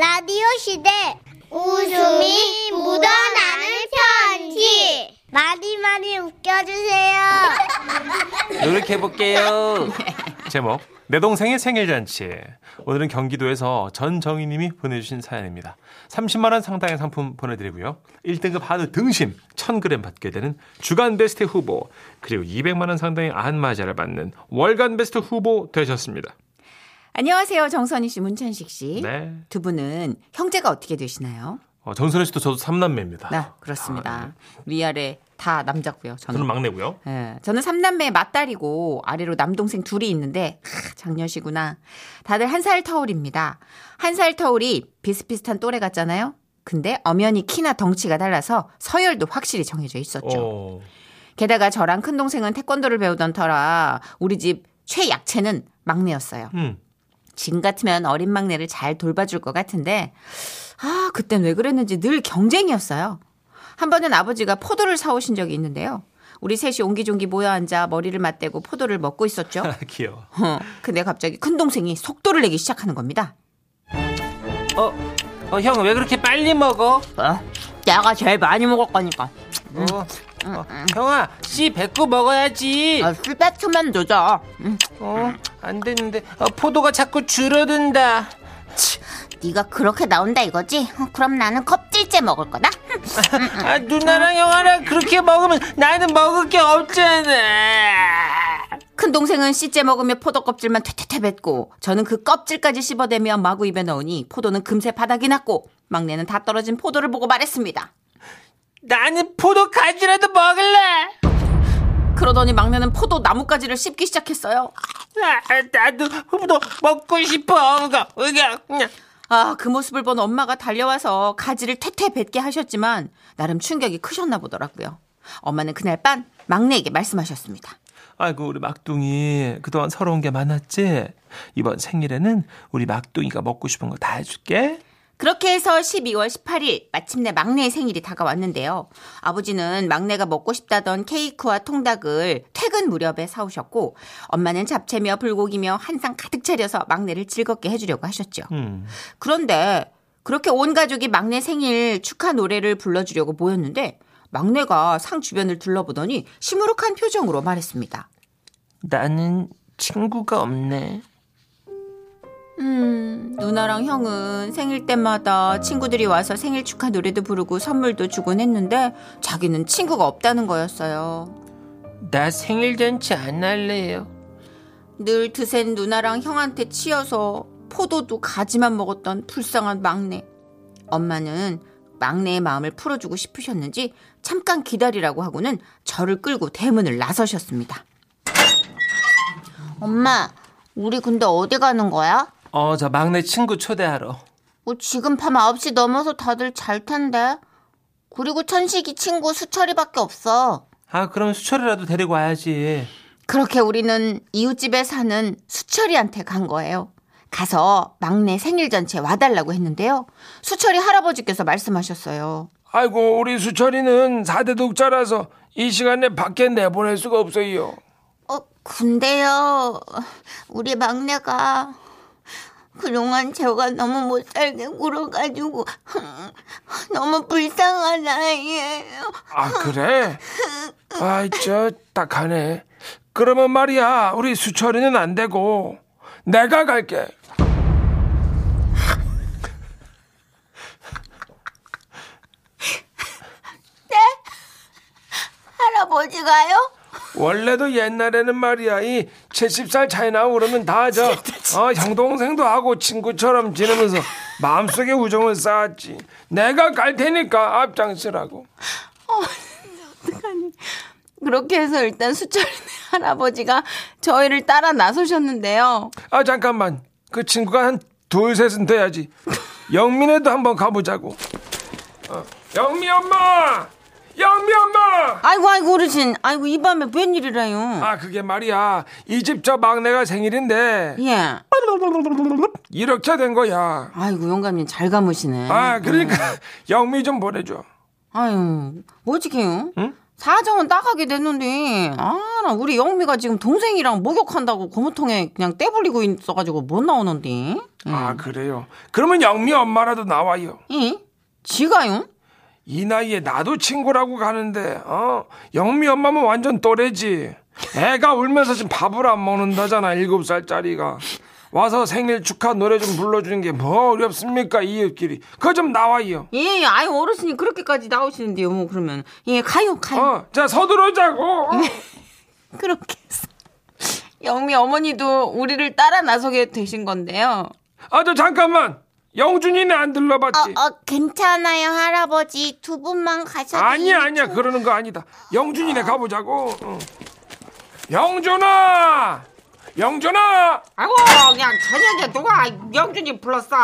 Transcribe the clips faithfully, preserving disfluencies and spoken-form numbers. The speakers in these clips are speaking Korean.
라디오 시대 웃음이 묻어나는 편지 많이 많이 웃겨주세요. 노력해볼게요. 제목 내 동생의 생일잔치. 오늘은 경기도에서 전정희님이 보내주신 사연입니다. 삼십만 원 상당의 상품 보내드리고요. 일 등급 한우 등심 천 그램 받게 되는 주간베스트 후보 그리고 이백만 원 상당의 안마자를 받는 월간베스트 후보 되셨습니다. 안녕하세요. 정선희 씨, 문찬식 씨. 네. 두 분은 형제가 어떻게 되시나요? 어, 정선희 씨도 저도 삼남매입니다. 네, 그렇습니다. 아, 네. 위아래 다 남자고요. 저는, 저는 막내고요. 네, 저는 삼남매 맏딸이고 아래로 남동생 둘이 있는데 아, 장녀시구나. 다들 한 살 터울입니다. 한 살 터울이 비슷비슷한 또래 같잖아요. 근데 엄연히 키나 덩치가 달라서 서열도 확실히 정해져 있었죠. 어. 게다가 저랑 큰동생은 태권도를 배우던 터라 우리 집 최약체는 막내였어요. 음. 지금 같으면 어린 막내를 잘 돌봐줄 것 같은데 아 그땐 왜 그랬는지 늘 경쟁이었어요. 한 번은 아버지가 포도를 사오신 적이 있는데요. 우리 셋이 옹기종기 모여 앉아 머리를 맞대고 포도를 먹고 있었죠. 귀여워. 어, 근데 갑자기 큰동생이 속도를 내기 시작하는 겁니다. 어, 어 형 왜 그렇게 빨리 먹어? 어? 내가 제일 많이 먹을 거니까. 음. 어. 어, 음. 형아 씨 뱉고 먹어야지. 아, 씨 뱉으면 늦어. 음. 어, 안 되는데 어, 포도가 자꾸 줄어든다. 치, 네가 그렇게 나온다 이거지? 어, 그럼 나는 껍질째 먹을 거다. 아, 아, 누나랑 형아랑 그렇게 먹으면 나는 먹을 게 없잖아. 큰동생은 씨째 먹으며 포도 껍질만 퇴퇴퇴 뱉고 저는 그 껍질까지 씹어대며 마구 입에 넣으니 포도는 금세 바닥이 났고 막내는 다 떨어진 포도를 보고 말했습니다. 나는 포도 가지라도 먹을래. 그러더니 막내는 포도 나뭇가지를 씹기 시작했어요. 나도 포도 먹고 싶어. 아, 그 모습을 본 엄마가 달려와서 가지를 퇴퇴 뱉게 하셨지만 나름 충격이 크셨나 보더라고요. 엄마는 그날 밤 막내에게 말씀하셨습니다. 아이고 우리 막둥이 그동안 서러운 게 많았지? 이번 생일에는 우리 막둥이가 먹고 싶은 거 다 해줄게. 그렇게 해서 십이월 십팔일 마침내 막내의 생일이 다가왔는데요. 아버지는 막내가 먹고 싶다던 케이크와 통닭을 퇴근 무렵에 사오셨고 엄마는 잡채며 불고기며 한 상 가득 차려서 막내를 즐겁게 해주려고 하셨죠. 음. 그런데 그렇게 온 가족이 막내 생일 축하 노래를 불러주려고 모였는데 막내가 상 주변을 둘러보더니 시무룩한 표정으로 말했습니다. 나는 친구가 없네. 음, 누나랑 형은 생일 때마다 친구들이 와서 생일 축하 노래도 부르고 선물도 주곤 했는데 자기는 친구가 없다는 거였어요. 나 생일 잔치 안 할래요. 늘 드센 누나랑 형한테 치여서 포도도 가지만 먹었던 불쌍한 막내. 엄마는 막내의 마음을 풀어주고 싶으셨는지 잠깐 기다리라고 하고는 저를 끌고 대문을 나서셨습니다. 엄마, 우리 근데 어디 가는 거야? 어, 저 막내 친구 초대하러. 어, 지금 밤 아홉 시 넘어서 다들 잘 텐데. 그리고 천식이 친구 수철이밖에 없어. 아, 그럼 수철이라도 데리고 와야지. 그렇게 우리는 이웃집에 사는 수철이한테 간 거예요. 가서 막내 생일 잔치에 와달라고 했는데요. 수철이 할아버지께서 말씀하셨어요. 아이고, 우리 수철이는 사대 독자라서 이 시간에 밖에 내보낼 수가 없어요. 어, 근데요. 우리 막내가... 그동안 제가 너무 못 살게 굴어가지고 너무 불쌍한 아이예요. 아 그래? 아이 저 딱하네. 그러면 말이야 우리 수철이는 안 되고 내가 갈게. 네? 할아버지가요? 원래도 옛날에는 말이야 이 칠십 살 차이 나고 그러면 다 저 어, 형동생도 하고 친구처럼 지내면서 마음속에 우정을 쌓았지. 내가 갈 테니까 앞장서라고. 어, 어떡하니. 그렇게 해서 일단 수철이네 할아버지가 저희를 따라 나서셨는데요. 아 잠깐만 그 친구가 한 둘 셋은 돼야지. 영민에도 한번 가보자고. 어. 영미 엄마! 영미 엄마! 아이고 아이고 어르신 아이고 이 밤에 웬일이라요. 아 그게 말이야 이 집 저 막내가 생일인데 예 이렇게 된 거야. 아이고 영감님 잘 감으시네. 아 그러니까 어. 영미 좀 보내줘. 아유 뭐지게요? 응? 사정은 나가게 됐는데 아 나 우리 영미가 지금 동생이랑 목욕한다고 고무통에 그냥 떼불리고 있어가지고 못 나오는데. 응. 아 그래요? 그러면 영미 엄마라도 나와요. 응? 지가요? 이 나이에 나도 친구라고 가는데 어 영미 엄마면 완전 또래지. 애가 울면서 지금 밥을 안 먹는다잖아. 일곱 살짜리가 와서 생일 축하 노래 좀 불러주는 게 뭐 어렵습니까 이웃끼리. 그거 좀 나와요. 예, 아유 어르신이 그렇게까지 나오시는데요. 뭐 그러면 예 가요 가요. 어, 자 서두르자고. 그렇게 해서 영미 어머니도 우리를 따라 나서게 되신 건데요. 아 저 잠깐만. 영준이는 안 들러봤지? 어, 어, 괜찮아요 할아버지. 두 분만 가셔도 아니야 아니야 좀... 그러는 거 아니다. 영준이네 어... 가보자고. 어. 영준아 영준아 아이고 그냥 저녁에 누가 영준이 불렀어?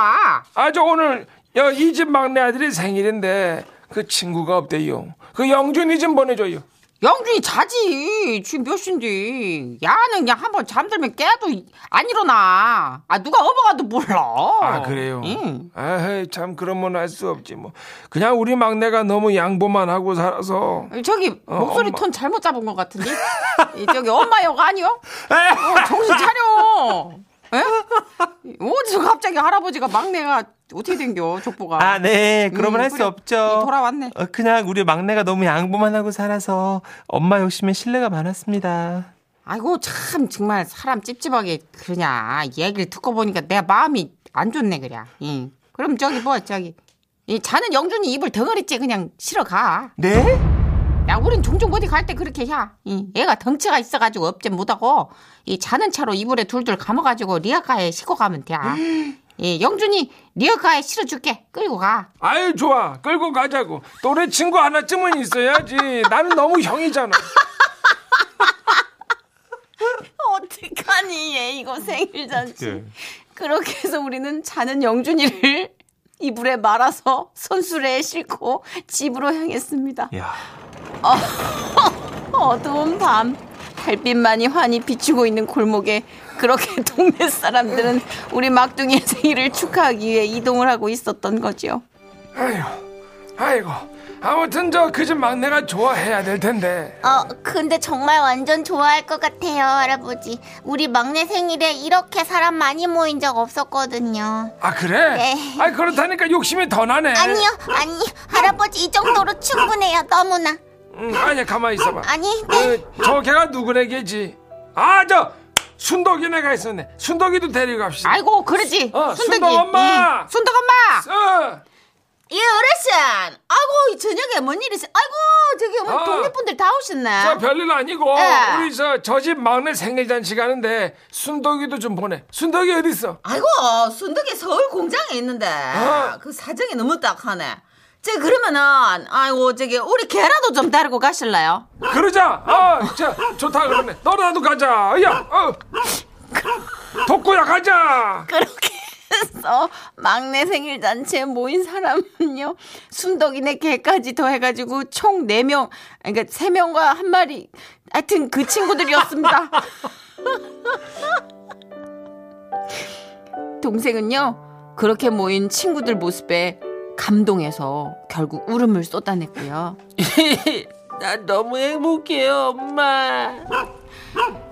아 저 오늘 이 집 막내 아들이 생일인데 그 친구가 없대요. 그 영준이 좀 보내줘요. 영준이 자지. 지금 몇 시인데. 야는 그냥 한번 잠들면 깨도 안 일어나. 아 누가 업어가도 몰라. 아 그래요? 응. 아이 참 그러면 알 수 없지 뭐. 그냥 우리 막내가 너무 양보만 하고 살아서. 저기 어, 목소리 엄마. 톤 잘못 잡은 것 같은데? 저기 엄마 역 아니요? 어, 정신 차려. 에? 어디서 갑자기 할아버지가 막내가 어떻게 된겨 족보가. 아 네 그러면 음, 할 수 없죠. 돌아왔네. 어, 그냥 우리 막내가 너무 양보만 하고 살아서 엄마 욕심에 신뢰가 많았습니다. 아이고 참 정말 사람 찝찝하게 그러냐. 얘기를 듣고 보니까 내 마음이 안 좋네 그냥. 응. 그럼 저기 뭐 저기 이 자는 영준이 입을 덩어리째 그냥 실어 가. 네? 야 우린 종종 어디 갈 때 그렇게 해. 이 애가 덩치가 있어가지고 업제 못하고 이 자는 차로 이불에 둘둘 감아가지고 리어카에 싣고 가면 돼. 예, 영준이 리어카에 실어줄게. 끌고 가. 아유 좋아. 끌고 가자고. 또래 친구 하나쯤은 있어야지. 나는 너무 형이잖아. 어떡하니 얘 이거 생일 잔치. 그렇게 해서 우리는 자는 영준이를 이불에 말아서 손수레에 싣고 집으로 향했습니다. 야. 어, 어두운 밤 달빛만이 환히 비추고 있는 골목에 그렇게 동네 사람들은 우리 막둥이의 생일을 축하하기 위해 이동을 하고 있었던 거지요. 아이고, 아이고. 아무튼 저 그 집 막내가 좋아해야 될 텐데. 어, 근데 정말 완전 좋아할 것 같아요, 할아버지. 우리 막내 생일에 이렇게 사람 많이 모인 적 없었거든요. 아, 그래? 네. 아, 그렇다니까 욕심이 더 나네. 아니요, 아니, 할아버지 이 정도로 충분해요, 너무나. 음, 아니야, 가만히 있어봐. 아니, 네. 어, 저 걔가 누구네 걔지? 아, 저 순독이네 가 있었네. 순독이도 데리고 갑시다. 아이고, 그러지. 어, 순독이. 순독 엄마. 응. 순독 엄마. 어. 예 어르신 아이고 저녁에 뭔 일이 있어. 아이고 저기 오늘 아, 동네 분들 다 오셨네. 저 별일 아니고 에. 우리 저 저 집 막내 생일잔치 가는데 순덕이도 좀 보내. 순덕이 어디 있어? 아이고 순덕이 서울 공장에 있는데 아. 그 사정이 너무 딱하네. 저 그러면은 아이고 저기 우리 걔라도 좀 데리고 가실래요? 그러자. 아 자 좋다 그러네. 너도 나도 가자. 야 어. 덕구야 가자. 그렇게. 그래서 막내 생일 잔치에 모인 사람은요 순덕이네 개까지 더해가지고 총 네 명 그러니까 세 명과 한 마리 하여튼 그 친구들이었습니다. 동생은요 그렇게 모인 친구들 모습에 감동해서 결국 울음을 쏟아냈고요. 나 너무 행복해요 엄마.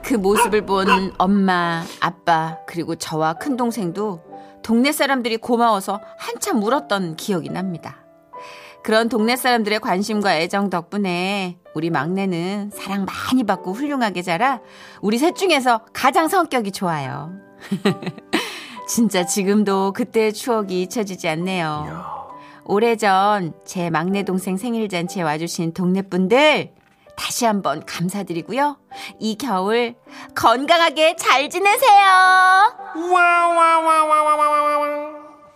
그 모습을 본 엄마 아빠 그리고 저와 큰동생도 동네 사람들이 고마워서 한참 울었던 기억이 납니다. 그런 동네 사람들의 관심과 애정 덕분에 우리 막내는 사랑 많이 받고 훌륭하게 자라 우리 셋 중에서 가장 성격이 좋아요. 진짜 지금도 그때의 추억이 잊혀지지 않네요. 오래전 제 막내 동생 생일 잔치에 와주신 동네 분들 다시 한번 감사드리고요. 이 겨울 건강하게 잘 지내세요.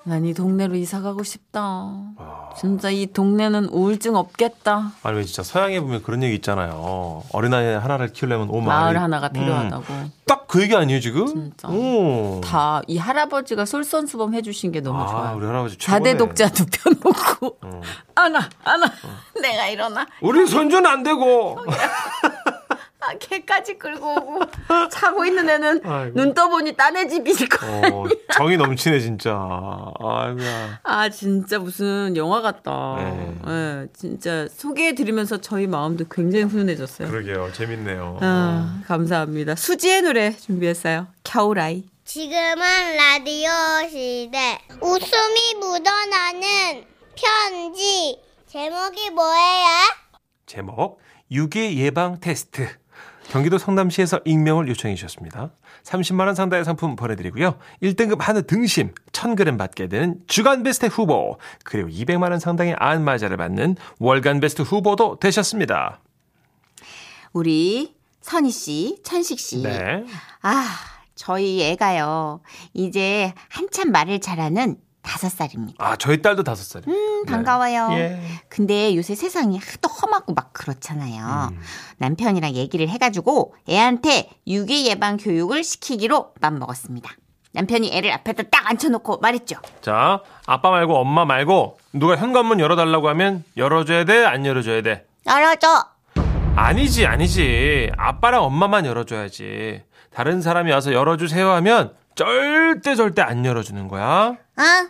난 이 동네로 이사가고 싶다. 진짜 이 동네는 우울증 없겠다. 아니 왜 진짜 서양에 보면 그런 얘기 있잖아요. 어린아이 하나를 키우려면 오 마을 마을이... 하나가 필요하다고. 음. 딱 그 얘기 아니에요 지금? 진짜 다 이 할아버지가 솔선수범 해주신 게 너무 아, 좋아요. 우리 할아버지 최고네. 자대독자 눕혀놓고 음. 안아 안아 어. 내가 일어나 우리 손주는 안 되고 개까지 끌고 오고 차고 있는 애는 아이고. 눈 떠보니 딴애 집일 거 아니야. 어, 정이 넘치네 진짜. 아이고야. 아 진짜 무슨 영화 같다. 네. 네, 진짜 소개해드리면서 저희 마음도 굉장히 훈훈해졌어요. 그러게요. 재밌네요. 아, 감사합니다. 수지의 노래 준비했어요. 겨울아이. 지금은 라디오 시대. 웃음이 묻어나는 편지. 제목이 뭐예요? 제목 유괴 예방 테스트. 경기도 성남시에서 익명을 요청해 주셨습니다. 삼십만 원 상당의 상품 보내드리고요. 일 등급 한우 등심 천 그램 받게 되는 주간베스트 후보, 그리고 이백만 원 상당의 안마자를 받는 월간베스트 후보도 되셨습니다. 우리 선희 씨, 찬식 씨. 네. 아, 저희 애가요. 이제 한참 말을 잘하는 다섯 살입니다. 아, 저희 딸도 다섯 살이요. 음, 반가워요. 네. 예. 근데 요새 세상이 하도 험하고 막 그렇잖아요. 음. 남편이랑 얘기를 해가지고 애한테 유괴 예방 교육을 시키기로 맘먹었습니다. 남편이 애를 앞에다 딱 앉혀놓고 말했죠. 자, 아빠 말고 엄마 말고 누가 현관문 열어달라고 하면 열어줘야 돼? 안 열어줘야 돼? 열어줘. 아니지, 아니지. 아빠랑 엄마만 열어줘야지. 다른 사람이 와서 열어주세요 하면 절대 절대 안 열어주는 거야. 어?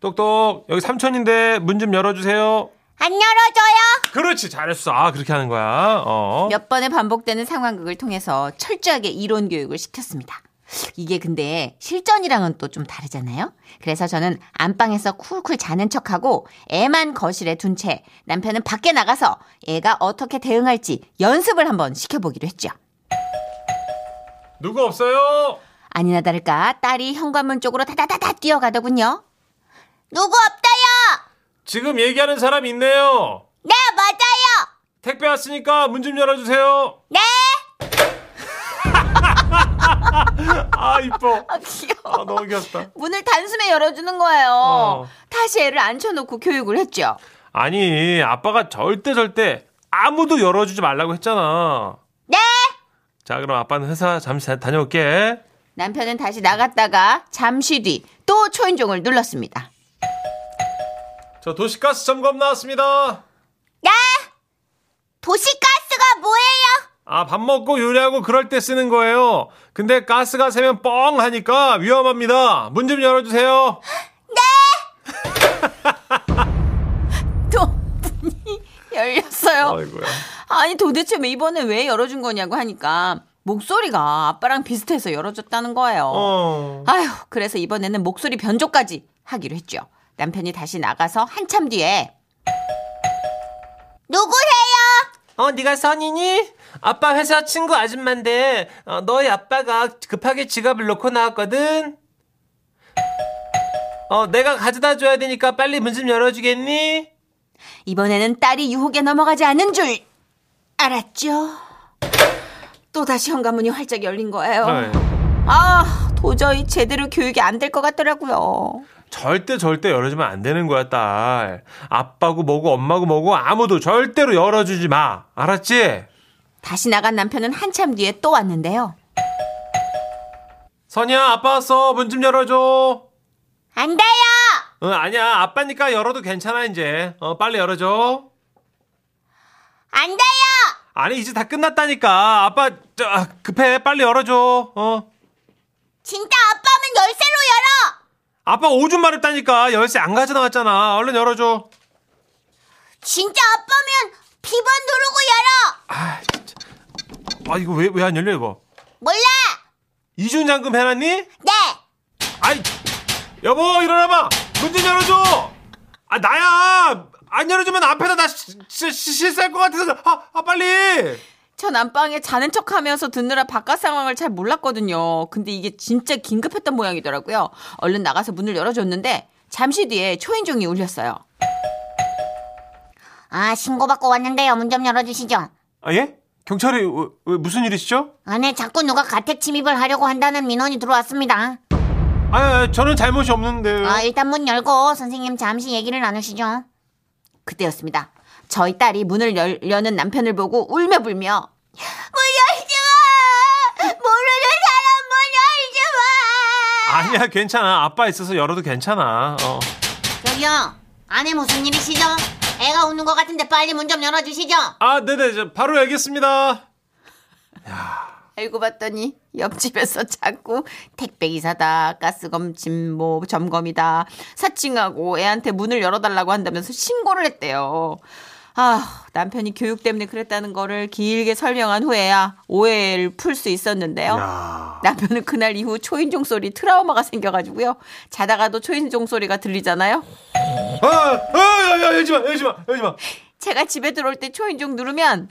똑똑, 여기 삼촌인데 문 좀 열어주세요. 안 열어줘요. 그렇지, 잘했어. 아, 그렇게 하는 거야. 어. 몇 번의 반복되는 상황극을 통해서 철저하게 이론 교육을 시켰습니다. 이게 근데 실전이랑은 또 좀 다르잖아요. 그래서 저는 안방에서 쿨쿨 자는 척하고 애만 거실에 둔 채 남편은 밖에 나가서 애가 어떻게 대응할지 연습을 한번 시켜보기로 했죠. 누구 없어요? 아니나 다를까 딸이 현관문 쪽으로 다다다다 뛰어가더군요. 누구 없어요? 지금 얘기하는 사람 있네요. 네, 맞아요. 택배 왔으니까 문 좀 열어주세요. 네. 아, 이뻐. 아, 귀여워. 아, 너무 귀엽다. 문을 단숨에 열어주는 거예요. 어. 다시 애를 앉혀놓고 교육을 했죠. 아니, 아빠가 절대 절대 아무도 열어주지 말라고 했잖아. 네. 자, 그럼 아빠는 회사 잠시 다녀올게. 남편은 다시 나갔다가 잠시 뒤 또 초인종을 눌렀습니다. 저 도시가스 점검 나왔습니다. 네? 도시가스가 뭐예요? 아, 밥 먹고 요리하고 그럴 때 쓰는 거예요. 근데 가스가 새면 뻥 하니까 위험합니다. 문 좀 열어주세요. 네! 또 문이 열렸어요. 아이고야. 아니, 도대체 이번에 왜 열어준 거냐고 하니까 목소리가 아빠랑 비슷해서 열어줬다는 거예요. 어... 아휴, 그래서 이번에는 목소리 변조까지 하기로 했죠. 남편이 다시 나가서 한참 뒤에 누구세요? 어, 네가 선이니? 아빠 회사 친구 아줌마인데 어, 너희 아빠가 급하게 지갑을 놓고 나왔거든. 어, 내가 가져다 줘야 되니까 빨리 문 좀 열어주겠니? 이번에는 딸이 유혹에 넘어가지 않은 줄 알았죠. 또다시 현관문이 활짝 열린 거예요. 네. 아, 도저히 제대로 교육이 안 될 것 같더라고요. 절대 절대 열어주면 안 되는 거야, 딸. 아빠고 뭐고 엄마고 뭐고 아무도 절대로 열어주지 마. 알았지? 다시 나간 남편은 한참 뒤에 또 왔는데요. 선이야, 아빠 왔어. 문 좀 열어줘. 안 돼요. 응, 아니야. 아빠니까 열어도 괜찮아, 이제. 어, 빨리 열어줘. 안 돼요. 아니, 이제 다 끝났다니까. 아빠, 저, 급해. 빨리 열어줘. 어. 진짜 아빠는 열쇠로 열어. 아빠 오줌 마렵다니까. 열쇠 안 가져나왔잖아. 얼른 열어줘. 진짜 아빠면 비번 누르고 열어. 아, 진짜. 아, 이거 왜 왜 안 열려, 이거? 몰라. 이중 잠금 해놨니? 네. 아이, 여보, 일어나봐. 문 좀 열어줘. 아, 나야. 안 열어주면 앞에다 나 실수할 것 같아서. 아, 아, 빨리. 전 안방에 자는 척하면서 듣느라 바깥 상황을 잘 몰랐거든요. 근데 이게 진짜 긴급했던 모양이더라고요. 얼른 나가서 문을 열어줬는데 잠시 뒤에 초인종이 울렸어요. 아, 신고받고 왔는데요. 문 좀 열어주시죠. 아, 예? 경찰이 왜, 왜 무슨 일이시죠? 안에 자꾸 누가 가택 침입을 하려고 한다는 민원이 들어왔습니다. 아, 아, 저는 잘못이 없는데. 아, 일단 문 열고 선생님 잠시 얘기를 나누시죠. 그때였습니다. 저희 딸이 문을 열려는 남편을 보고 울며불며 문 열지 마! 모르는 사람 문 열지 마! 아니야, 괜찮아. 아빠 있어서 열어도 괜찮아. 어. 저기요, 안에 무슨 일이시죠? 애가 웃는 것 같은데 빨리 문 좀 열어주시죠. 아 네네 바로 열겠습니다. 야. 알고 봤더니 옆집에서 자꾸 택배기사다 가스검침 뭐 점검이다 사칭하고 애한테 문을 열어달라고 한다면서 신고를 했대요. 아, 남편이 교육 때문에 그랬다는 거를 길게 설명한 후에야 오해를 풀 수 있었는데요. 야. 남편은 그날 이후 초인종 소리 트라우마가 생겨가지고요. 자다가도 초인종 소리가 들리잖아요. 아, 아, 야, 열지 마, 열지 마, 열지 마. 제가 집에 들어올 때 초인종 누르면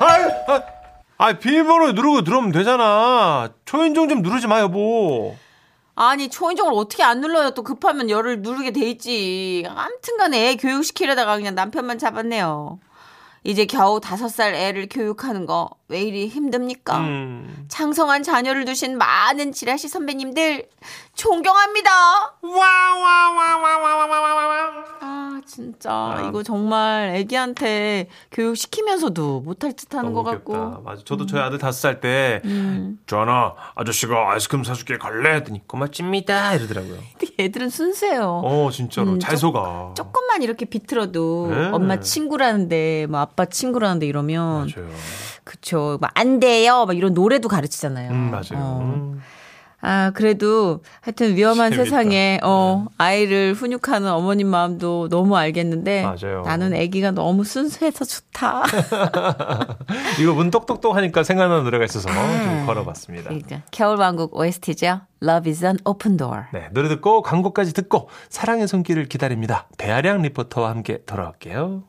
아, 아, 아 비밀번호 누르고 들어오면 되잖아. 초인종 좀 누르지 마, 여보. 아니 초인종을 어떻게 안 눌러요. 또 급하면 열을 누르게 돼 있지. 아무튼간에 애 교육시키려다가 그냥 남편만 잡았네요. 이제 겨우 다섯 살 애를 교육하는 거 왜 이리 힘듭니까? 음. 창성한 자녀를 두신 많은 지라시 선배님들 존경합니다. 와와와와와와와와. 아 진짜 아. 이거 정말 애기한테 교육시키면서도 못할 듯하는 것 같고. 귀엽다. 맞아. 저도 음. 저희 아들 다섯 살 때 음. 전화 아저씨가 아이스크림 사줄게 갈래 했더니 고맙습니다 이러더라고요. 애들은 순수해요. 어 진짜로 음, 잘 속아. 조, 조금만 이렇게 비틀어도 네. 엄마 친구라는데 뭐 아빠 친구라는데 이러면 맞아요. 그쵸. 막 안 돼요. 막 이런 노래도 가르치잖아요. 음, 맞아요. 어. 음. 아, 그래도 하여튼 위험한 재밌다. 세상에 어, 네. 아이를 훈육하는 어머님 마음도 너무 알겠는데 맞아요. 나는 아기가 너무 순수해서 좋다. 이거 문 똑똑똑 하니까 생각나는 노래가 있어서 아, 좀 걸어봤습니다. 그러니까. 겨울왕국 오에스티죠. Love is an open door. 네, 노래 듣고 광고까지 듣고 사랑의 손길을 기다립니다. 배아량 리포터와 함께 돌아올게요.